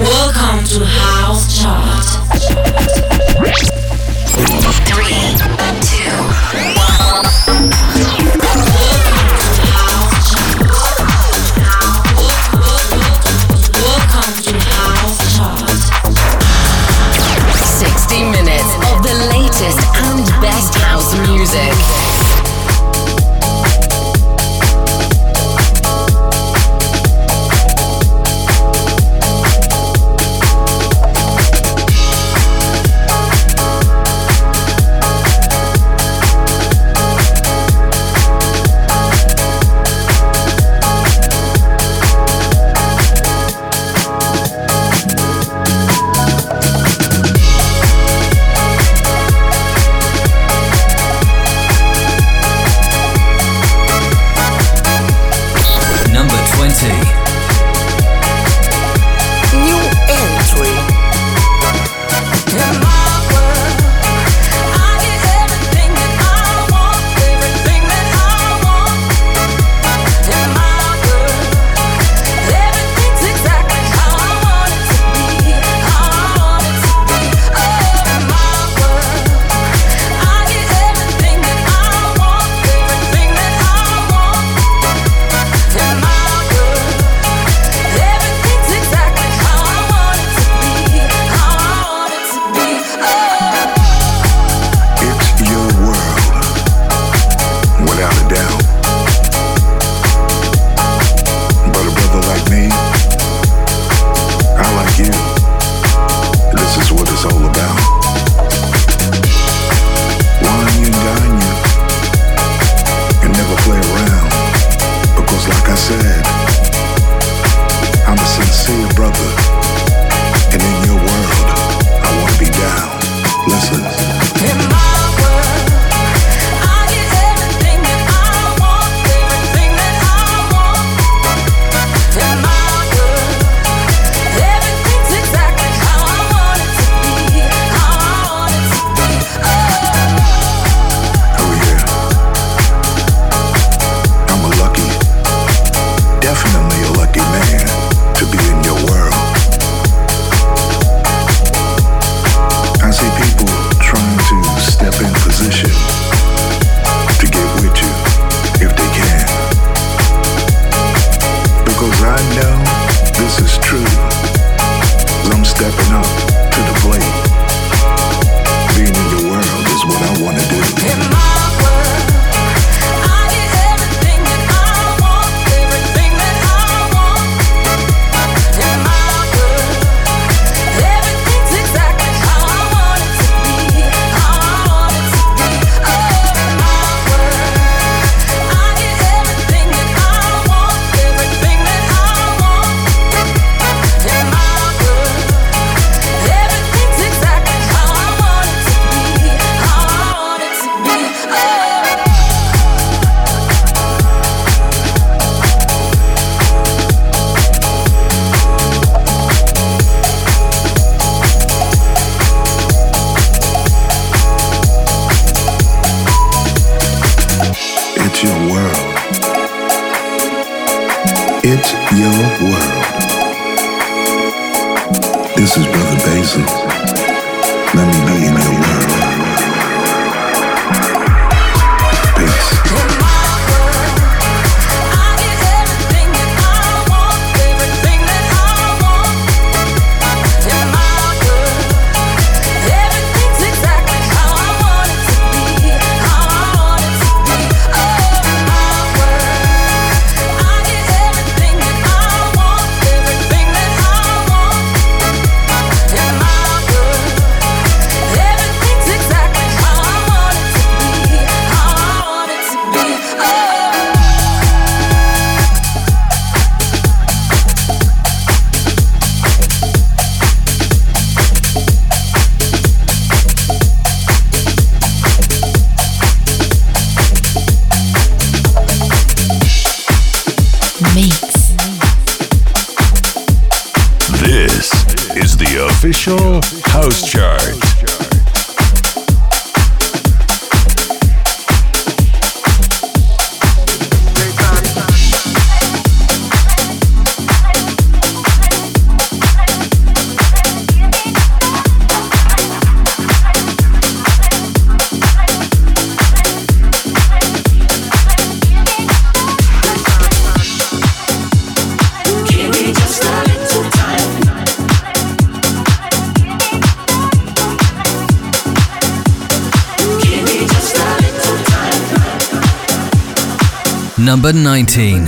Welcome to House Chart. 3, 2, 1. Welcome to House Chart. 60 minutes of the latest and best house music. Number 19.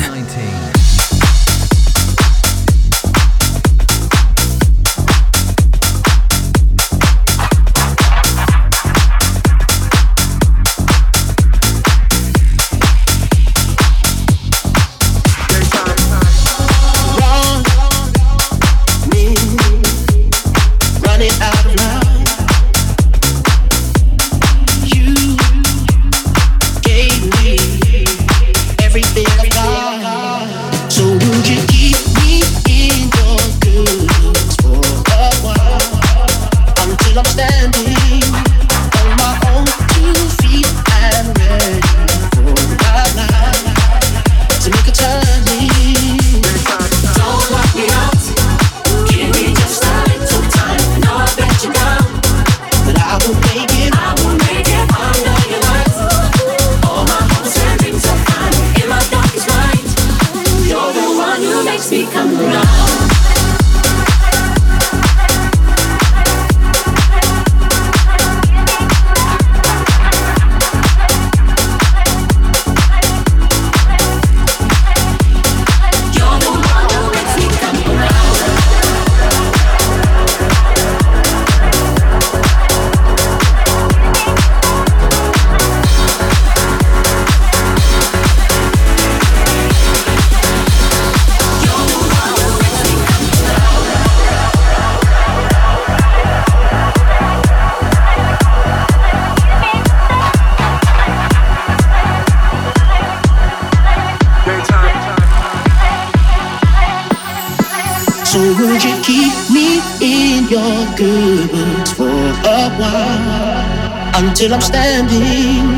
Till I'm standing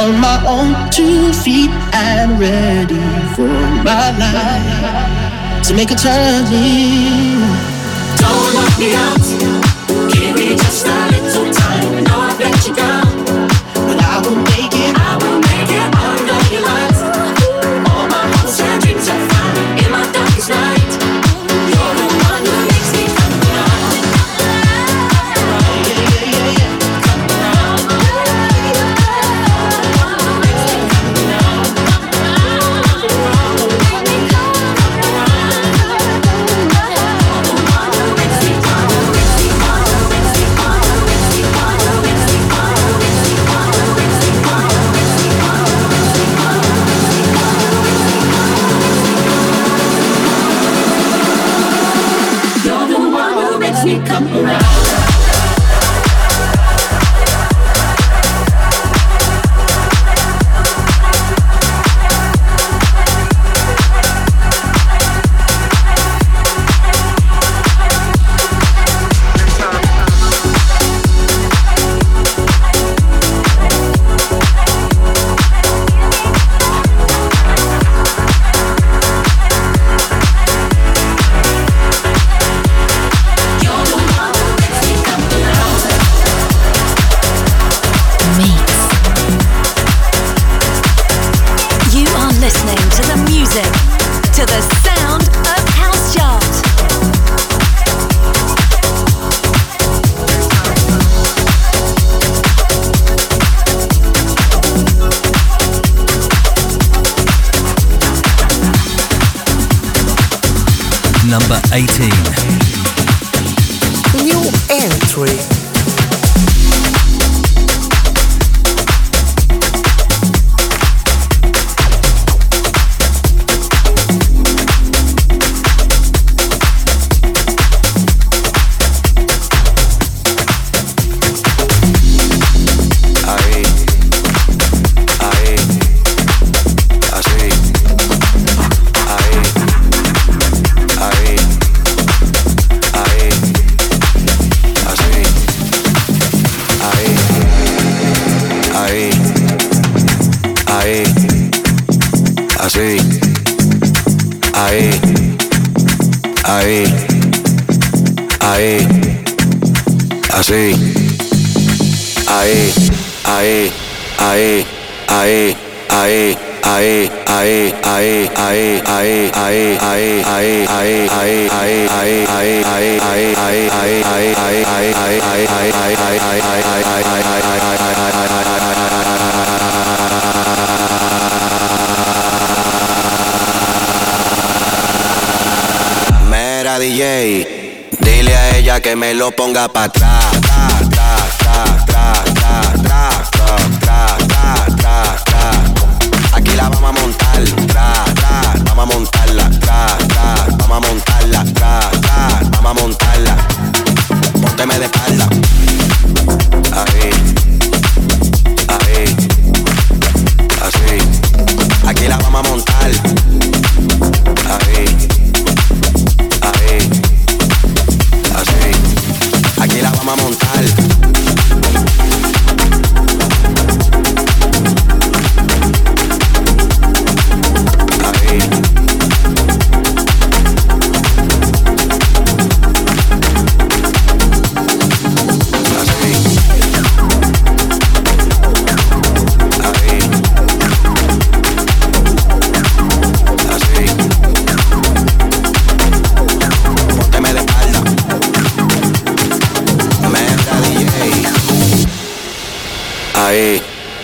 on my own two feet and ready for my life to make a turning. Don't lock me out, give me just a little time. I know I've let you down, but I will make it under your lights. All my hopes and dreams are found in my darkest night. You're the one who makes me come alive. Number 18. New entry. la DJ. Dile a ella que me lo ponga pa' atrás. Aquí la vamos a montar, vamos a montarla, vamos a montarla, vamos a montarla. Pónteme de espalda. Ahí, ahí, así. Aquí la vamos a montar. Ahí, ahí, así. Aquí la vamos a montar.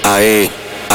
Ae, ae,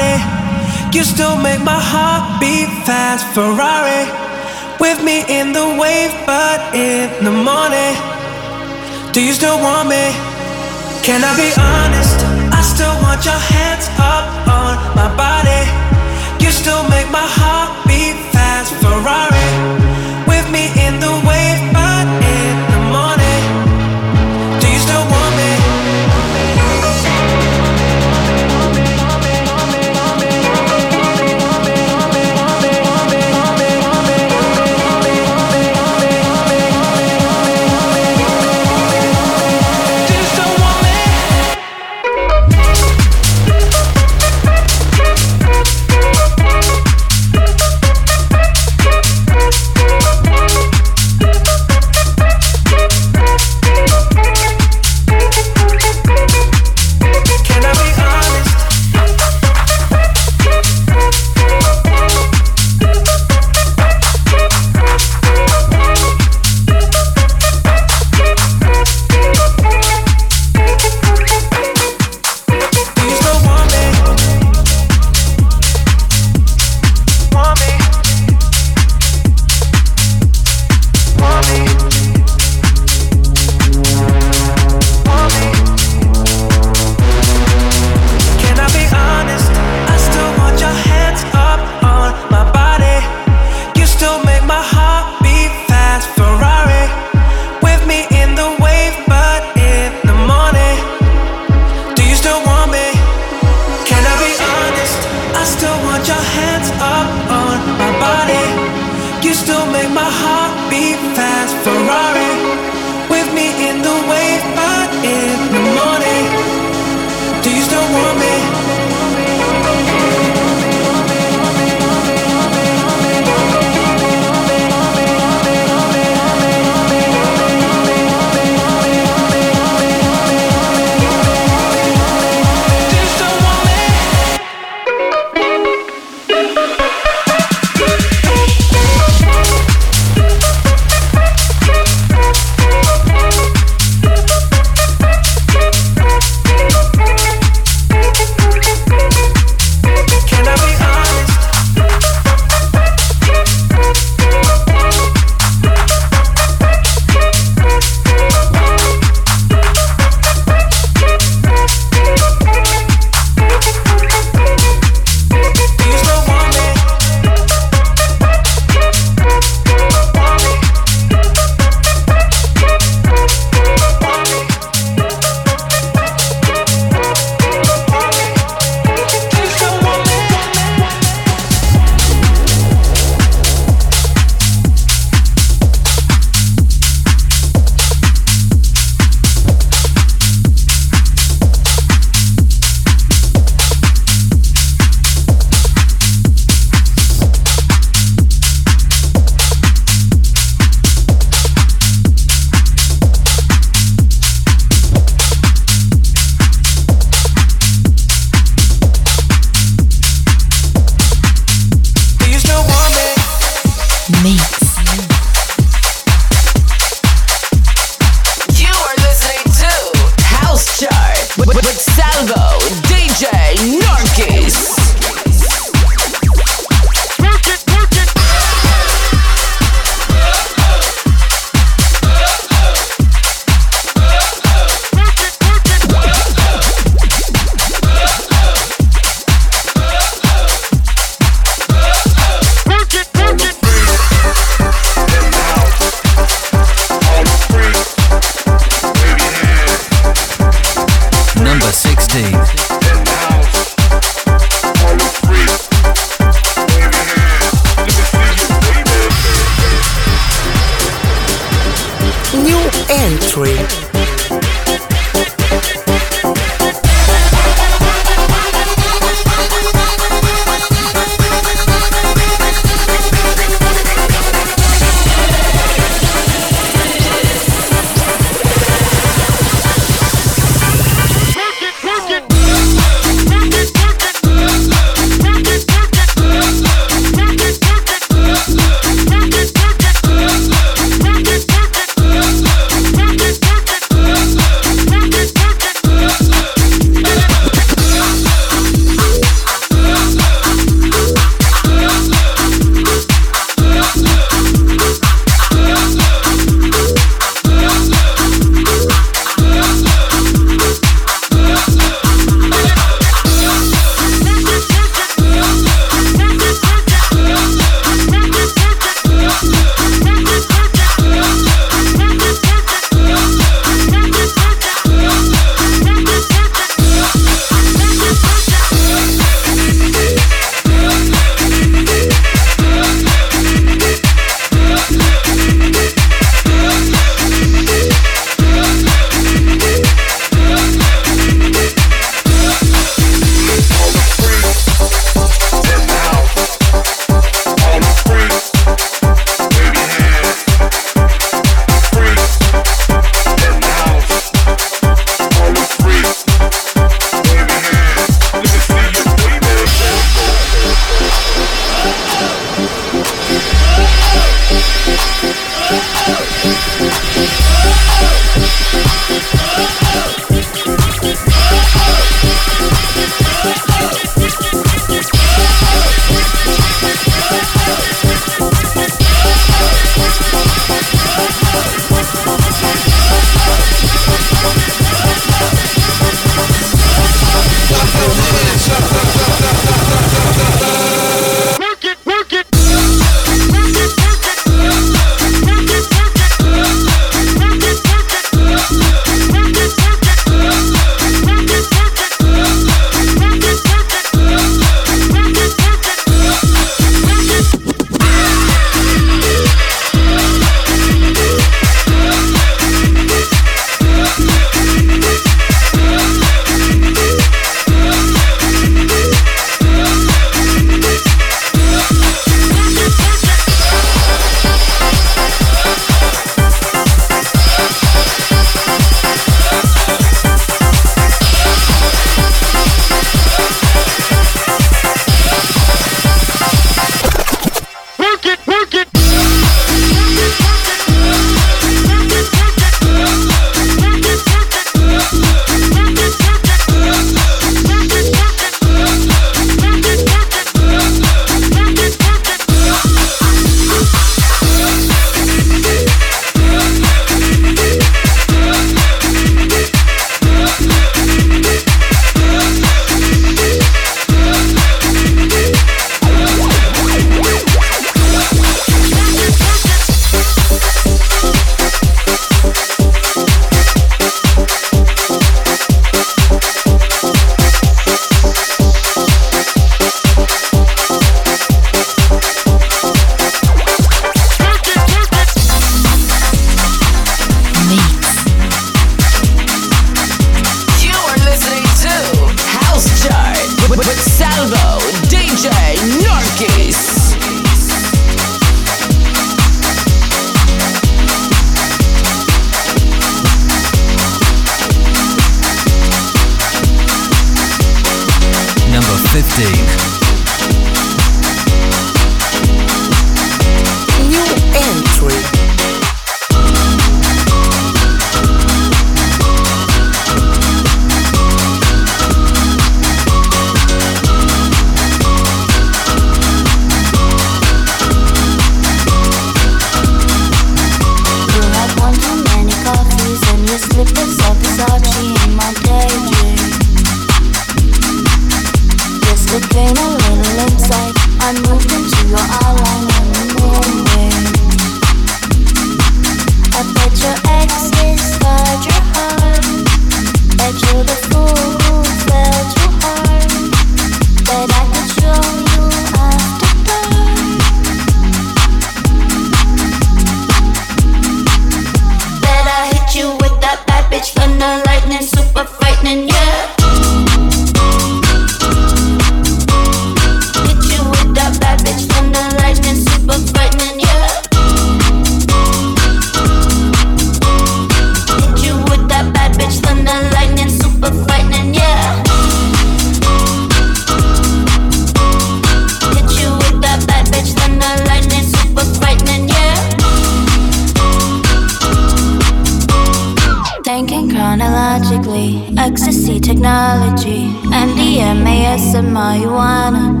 safety, technology, MDMA, some marijuana.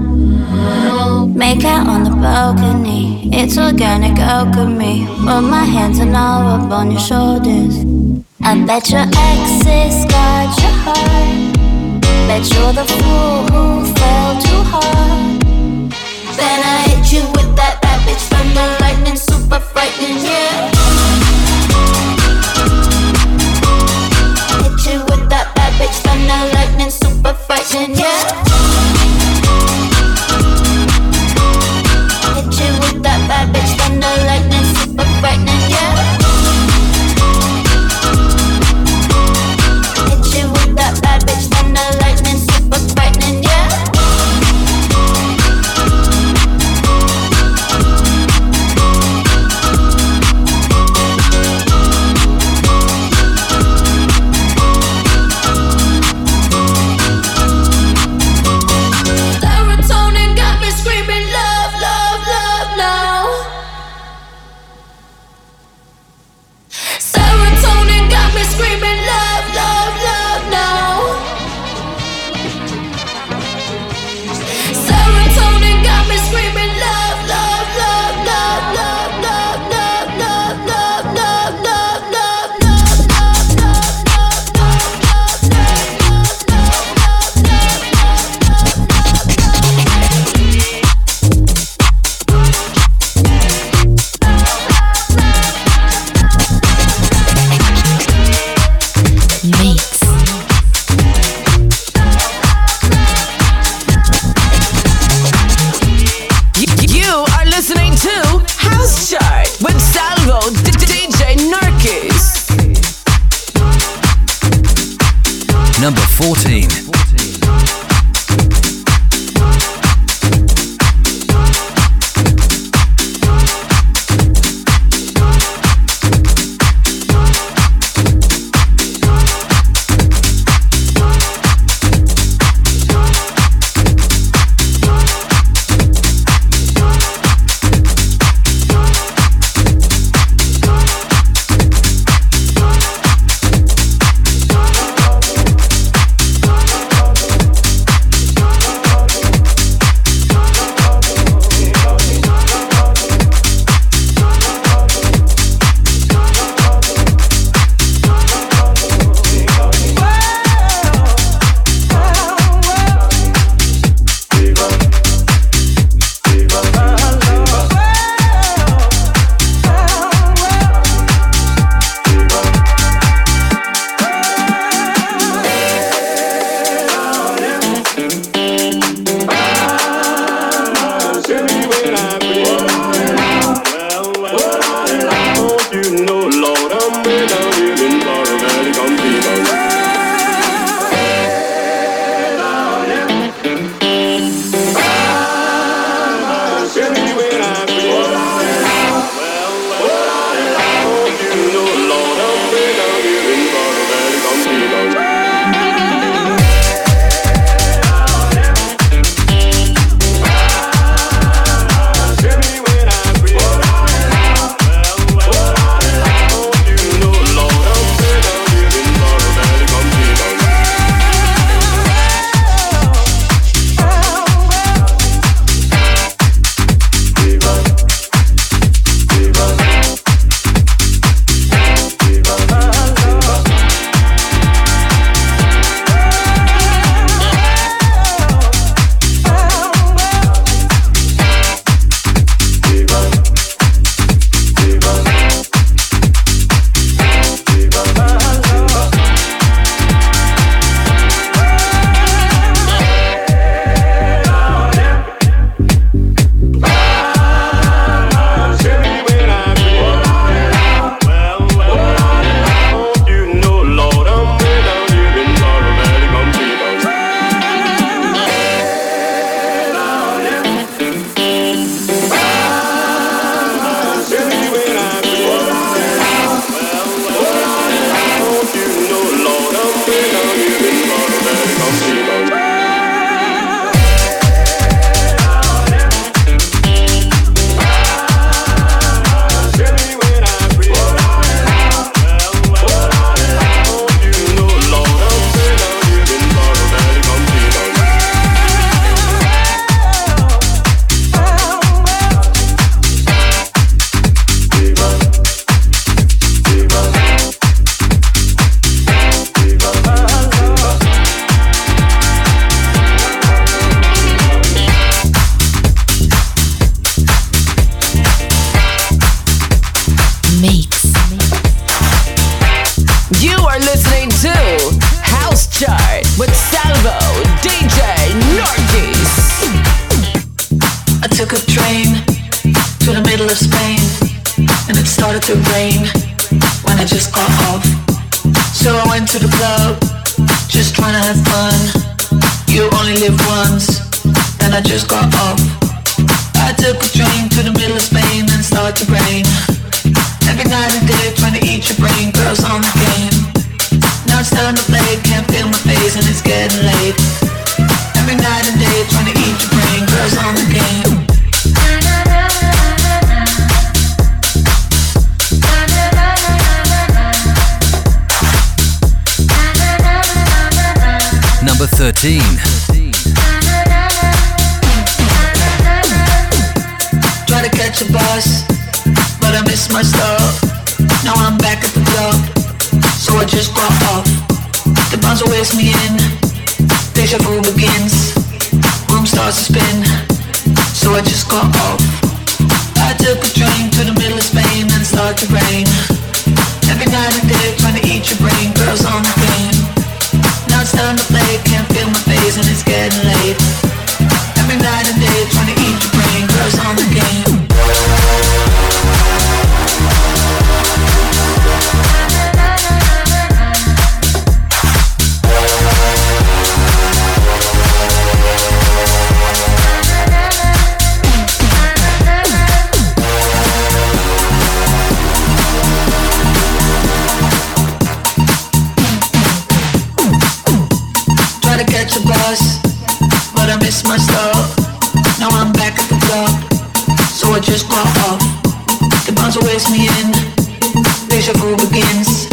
Make out on the balcony, it's organic alchemy. Put my hands and all up on your shoulders. I bet your exes got your heart. Bet you're the fool who fell too hard. Then I hit you with that bad bitch thunder lightning, super frightening, yeah. Hit you with that bad bitch thunder lightning, super frightening, yeah. Hit you with that bad bitch thunder lightning, super frightening, yeah. to Spain, and it started to rain when I just got off. So I went to the club, just trying to have fun. You only live once, then I just got off. I took a train to the middle of Spain and started to rain. Every night and day trying to eat your brain, girls on the game. Now it's time to play, can't feel my face and it's getting late. Every night and day trying to eat your brain, girls on the game. Number 13. Try to catch a bus, but I missed my stop. Now I'm back at the club, so I just got off. The bouncer waves me in, deja vu begins. Room starts to spin, so I just got off. I took a train to the middle of Spain and started to rain. Every night and day trying to eat your brain, girls on the game. It's time to play, can't feel my face and it's getting late. Every night and day trying to eat your brain, girls on the game. But I missed my stop. Now I'm back at the club, so I just got off. The bouncer waves me in, deja vu begins.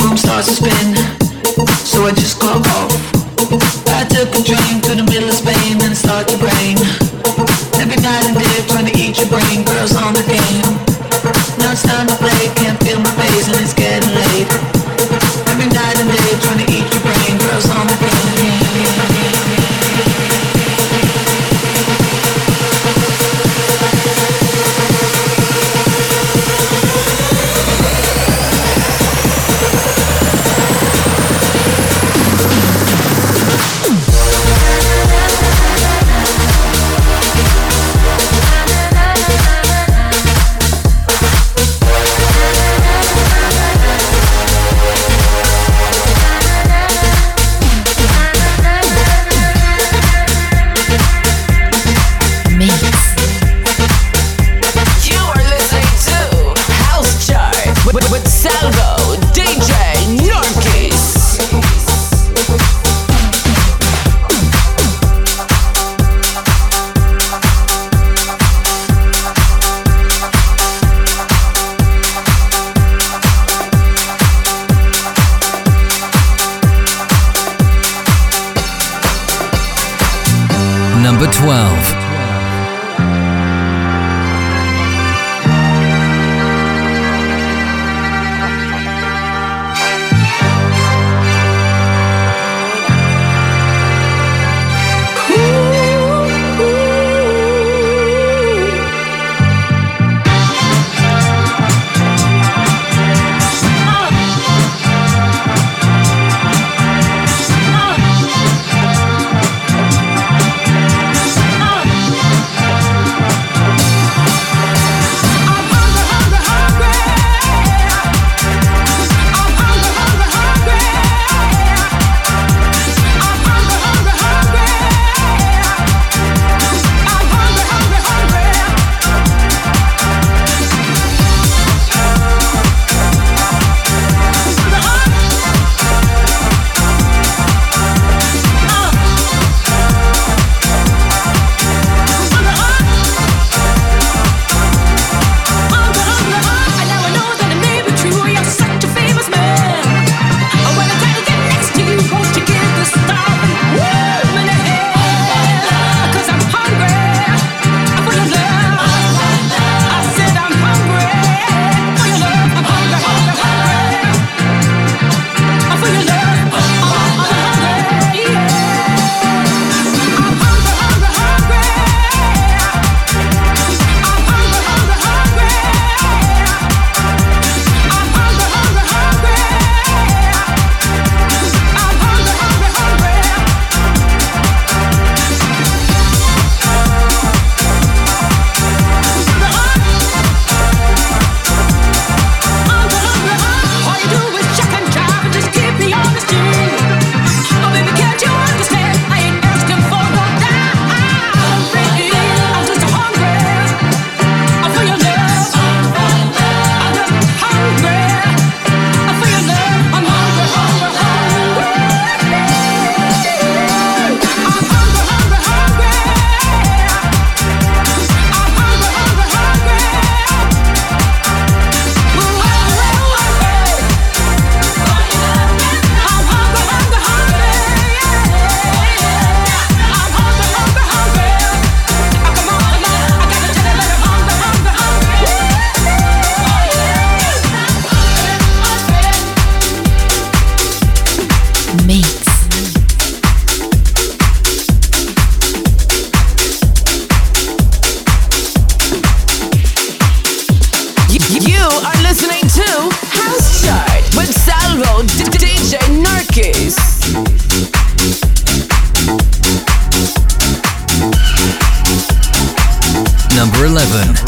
Room starts to spin, so I just got off. I took a train to the middle of Spain and started to rain. Every night and day trying to eat your brain, girls on the game. Now it's time to play, can't feel my face and it's getting late. Every night and day trying to eat your brain, girls on the game. 11.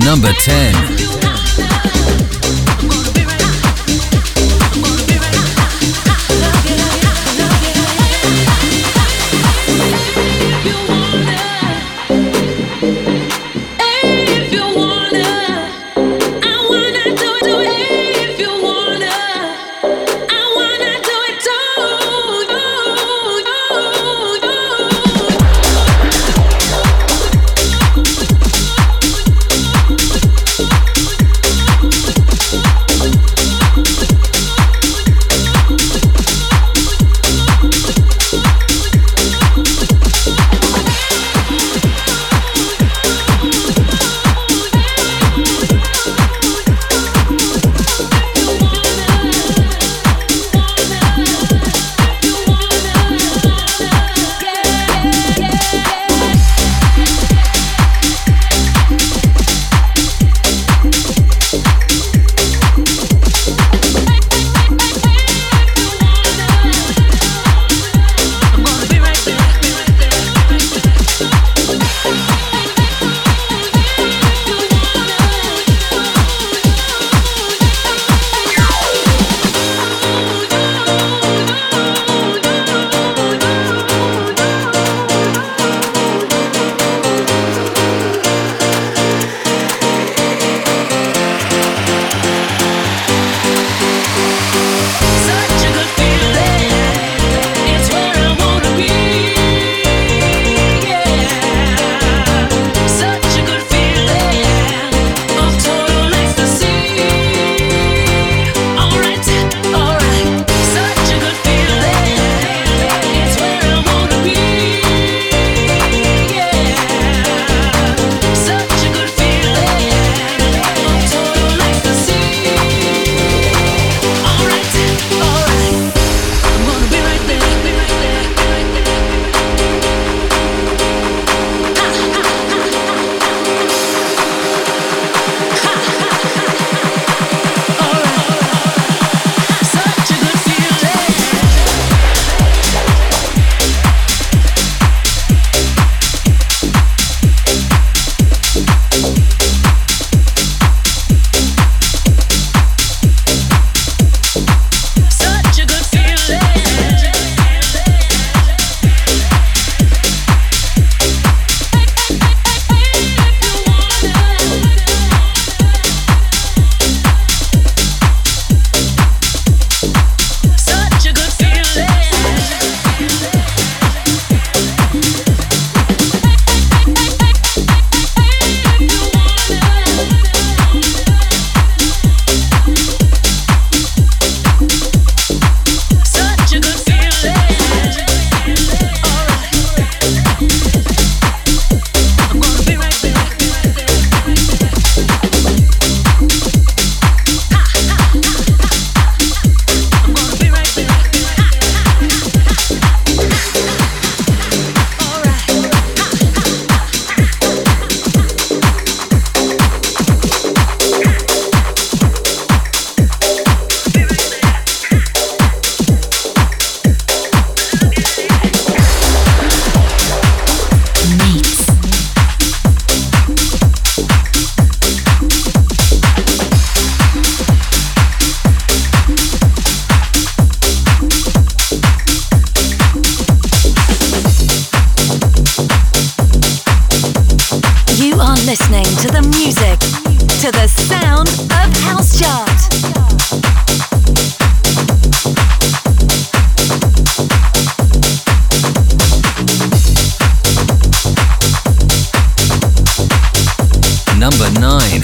Number 10. to the music, to the sound of House Chart. Number 9.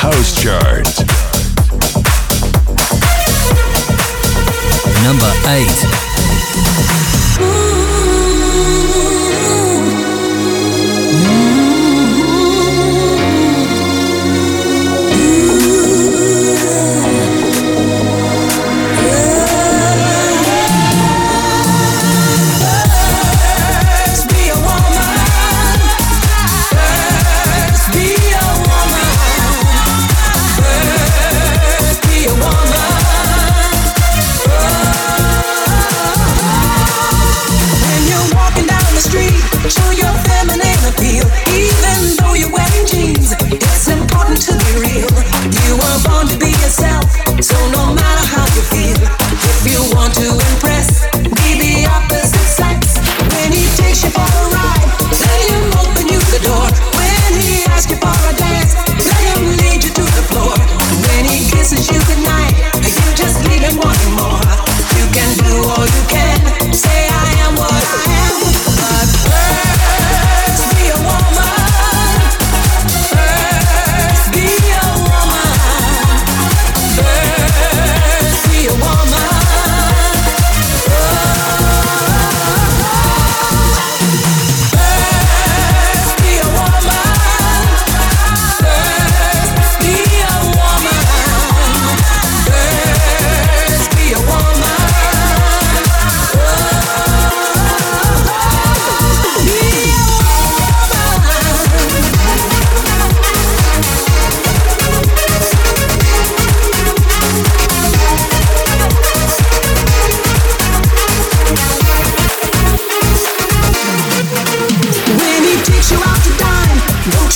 House Chart. Number 8.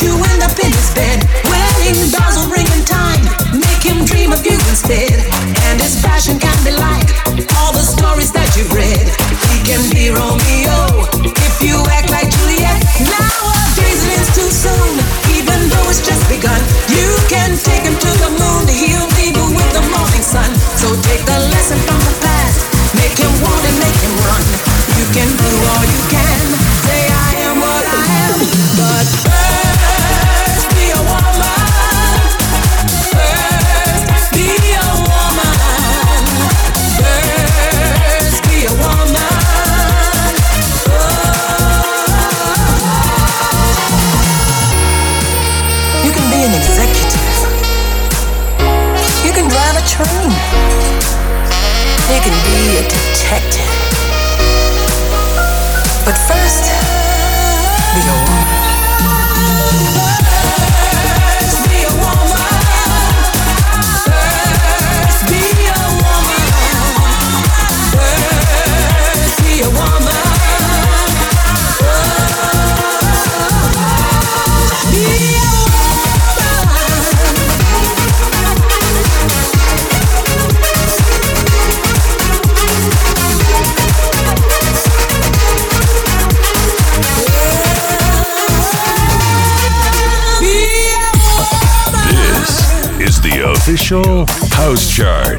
you end up in his bed. Wedding bells will ring in time, make him dream of you instead. And his passion can be like all the stories that you've read. He can be Romeo if you act like Juliet. Nowadays it is too soon, even though it's just begun. You can take him to the moon, he'll leave you with the morning sun. So take the lesson from the past, make him want and make him run. You can do all you can, say I am what I am, but train. You can be a detective, but first, be a woman. Official House Chart.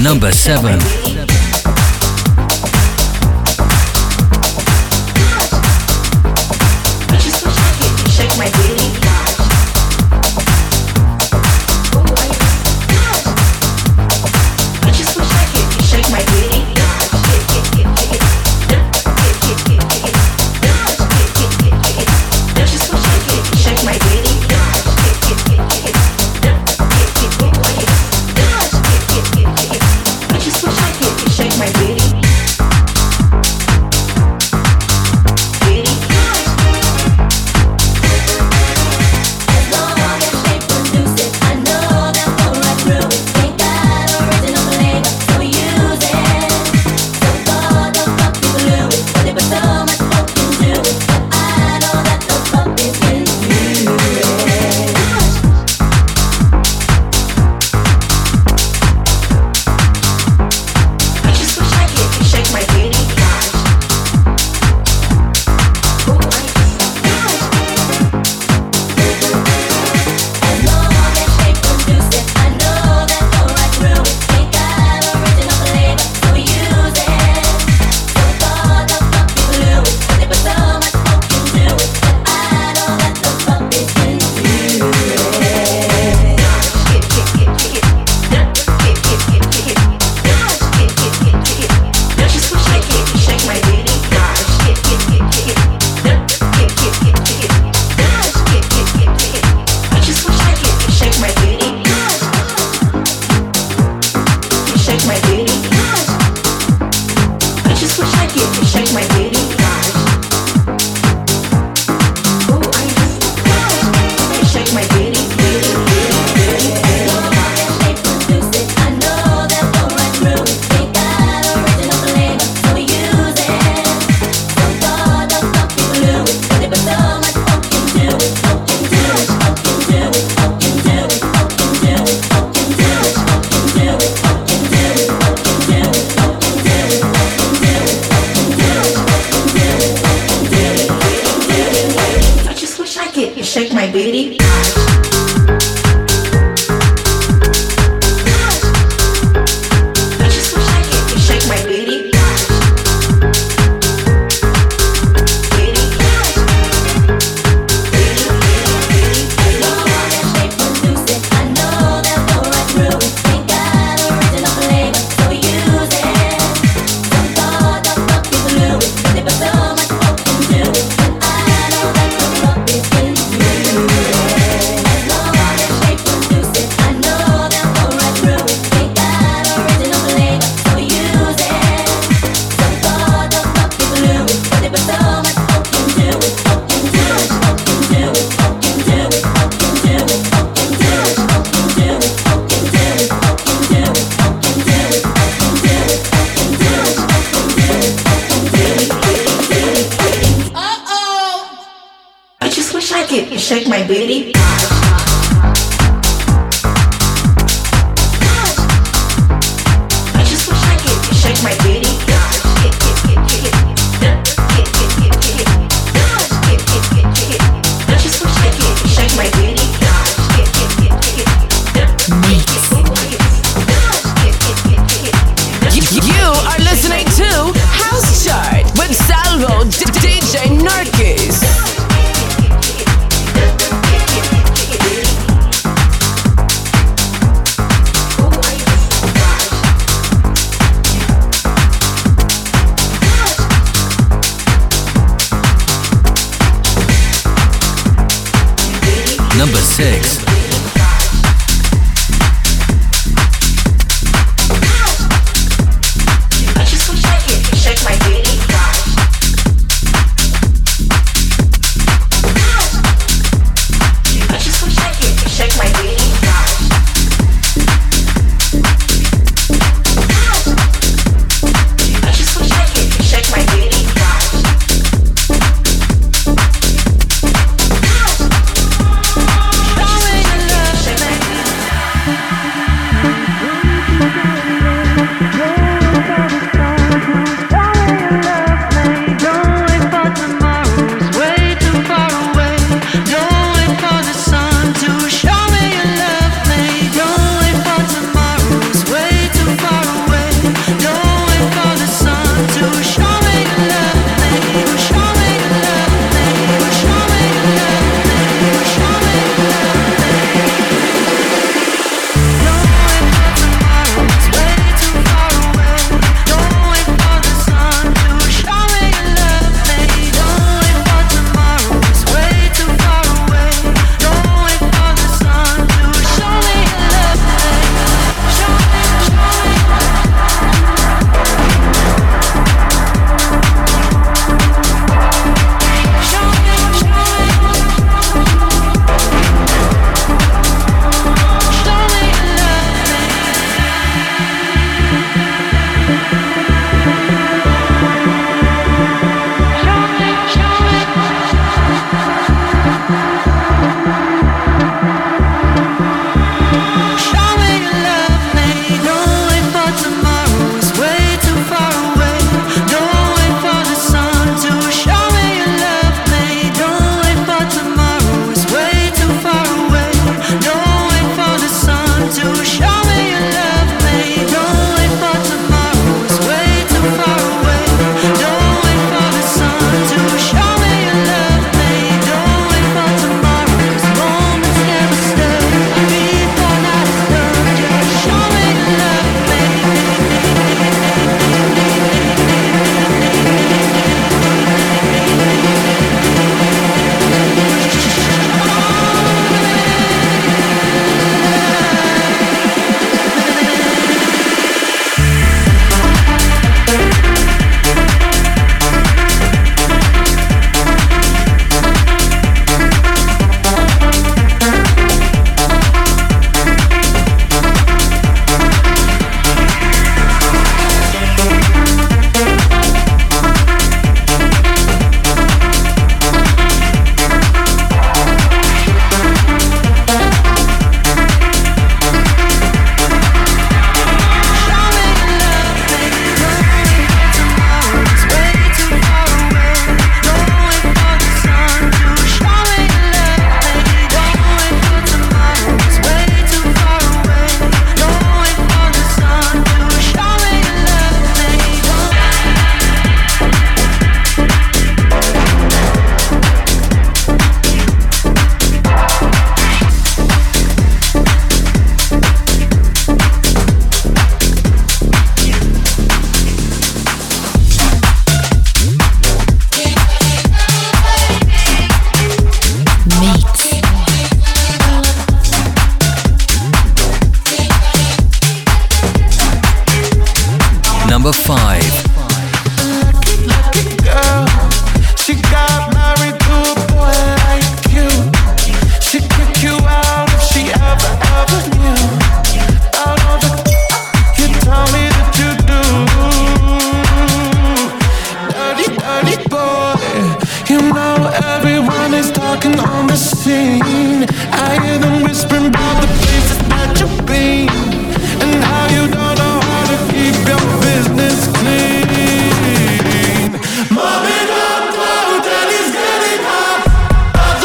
Number 7. work it, shake my booty. I just wish I could shake my booty. I just wish I could shake my booty. You are listening to House Chart with Salvo DJ Narcis. Number 6. You know everyone is talking on the scene. I hear them whispering about the places that you've been and how you don't know how to keep your business clean. Mommy, don't cloud, daddy's getting up.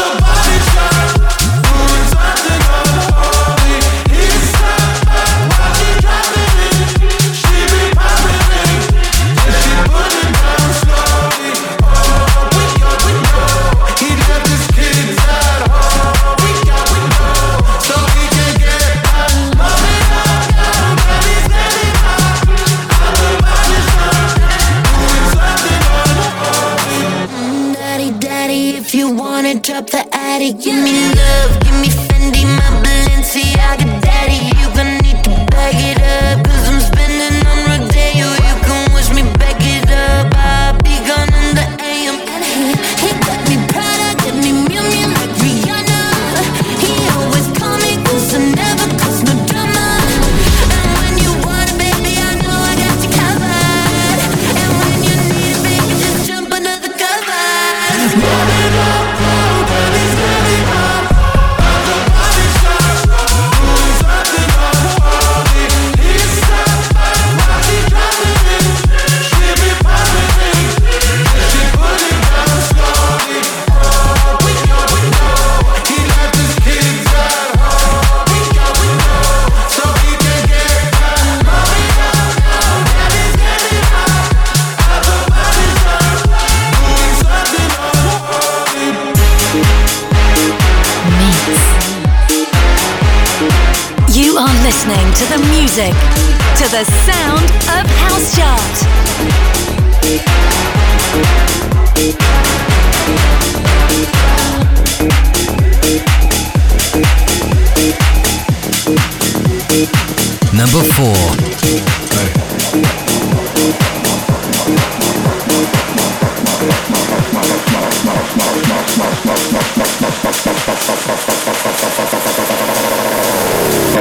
Of the body shop, doing something unholy. He's up, while she's dropping it, she be popping it, and she put it down slowly. Oh, we go, he left his kids at home. We go, so he can get out. Mommy, don't cloud, daddy's getting up. Of the body shop, doing something unholy. Daddy, daddy, if you wanna drop the attic, give me love, give me Fendi, my Balenciaga daddy. You gon' need to bag it up, 'cause I'm spending on Rodeo. You can wish me back it up, I'll be gone in the AM. And he got me Prada, got me Miu Miu like Rihanna. He always call me 'cause I never cause no drama. And when you want it, baby, I know I got you covered. And when you need it, baby, just jump under the covers. You are listening to the music, to the sound of House Chart. Number 4.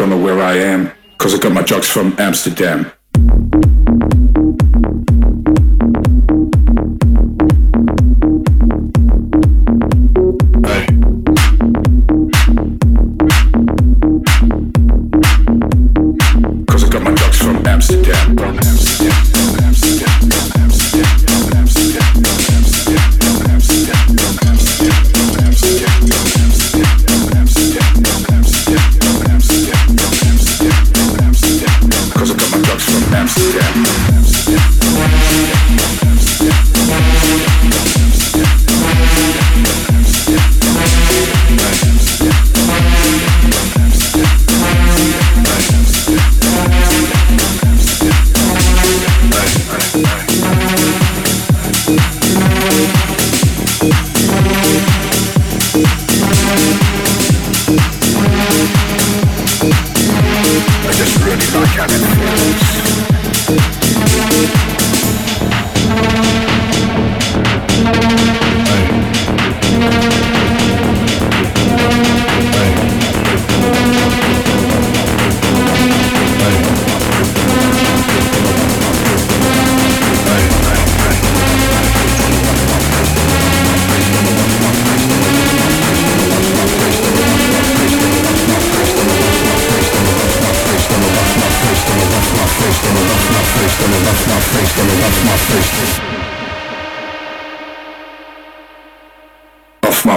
Don't know where I am, 'cause I got my drugs from Amsterdam. off my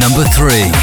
Number 3.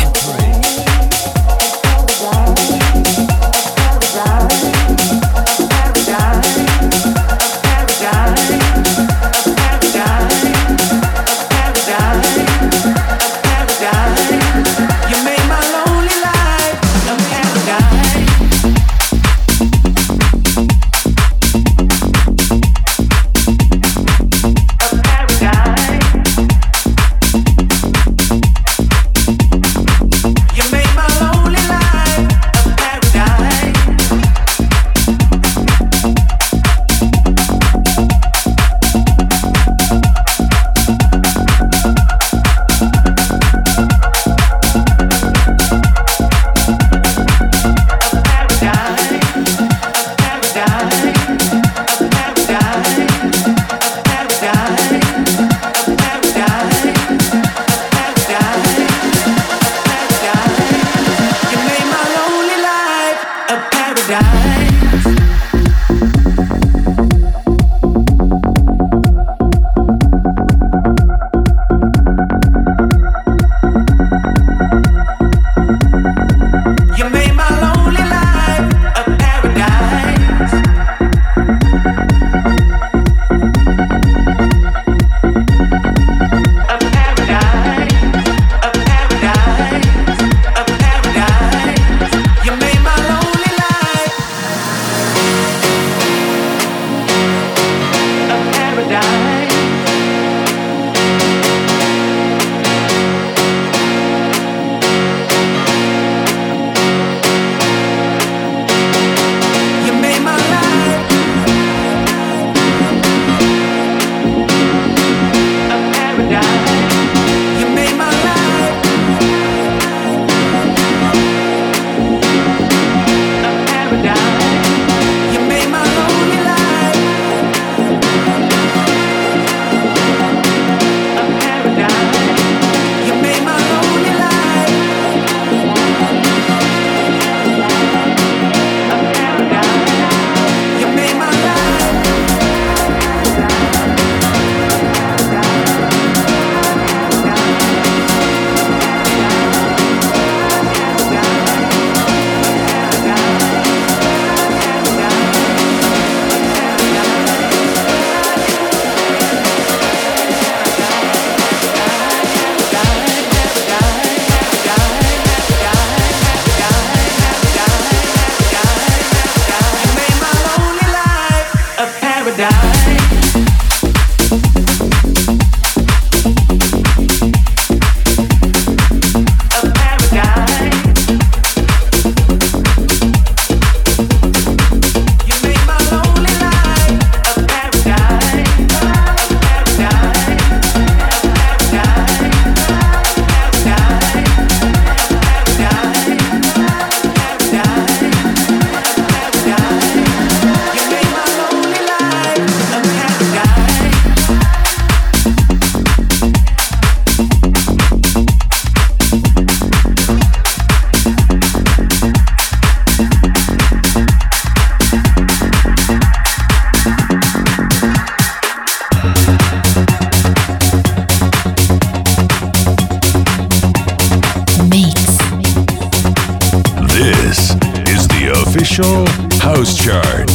official House Chart.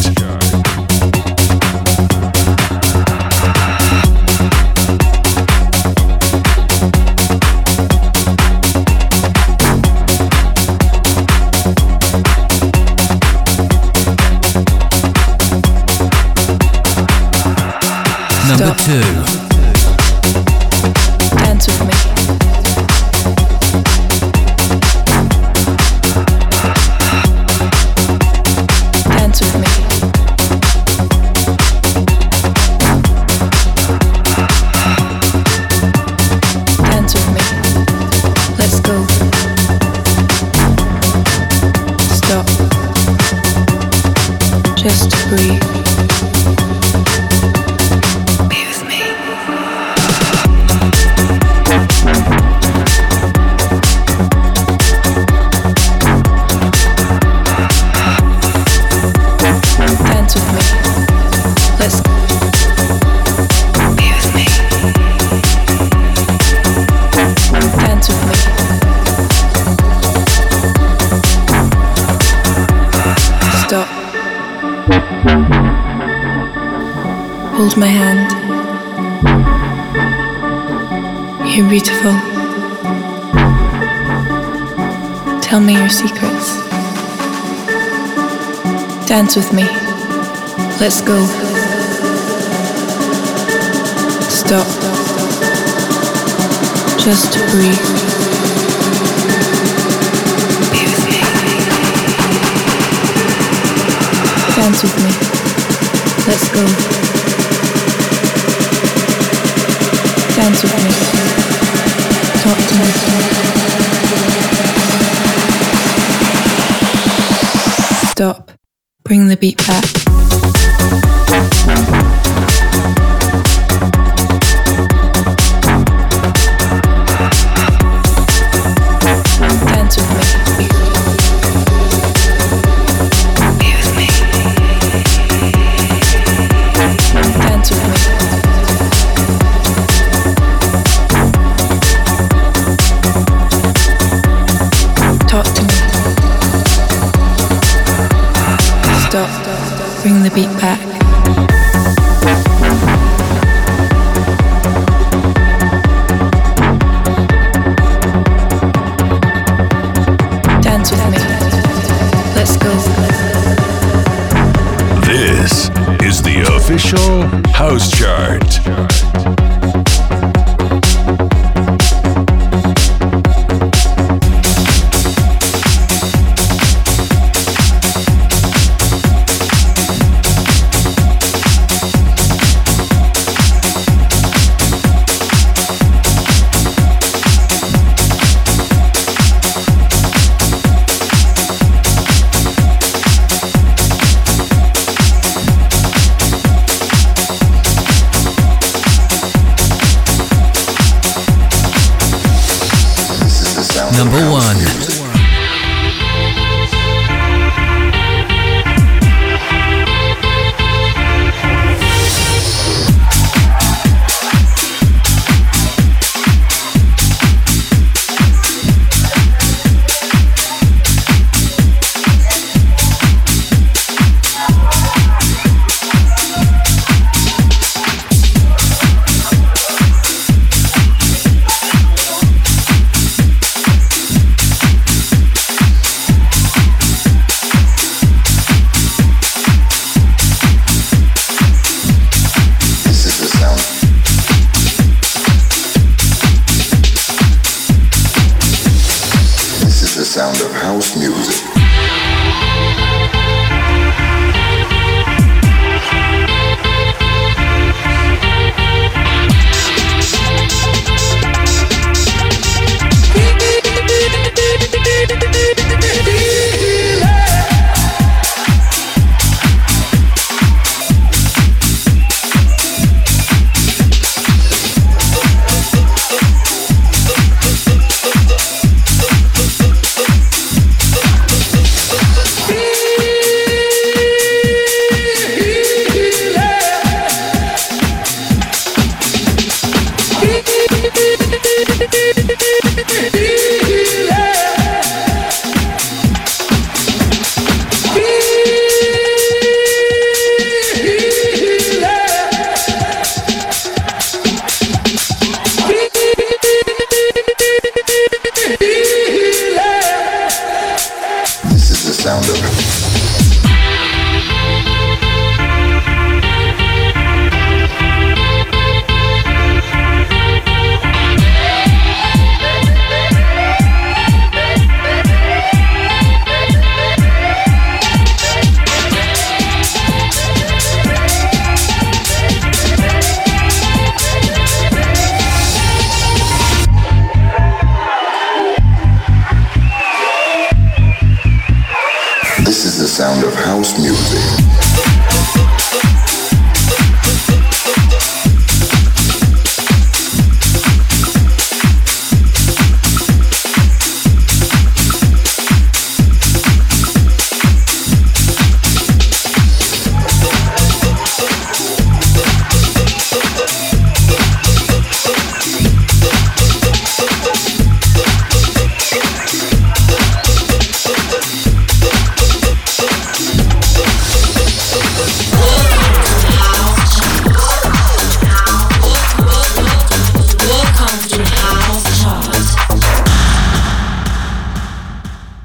Number two. Hold my hand. You're beautiful. Tell me your secrets. Dance with me. Let's go. Stop. Just breathe. Dance with me. Let's go. Dance with me. Talk to me. Stop. Bring the beat back. Bring the beat back. Dance with me. Let's go. This is the official House Chart.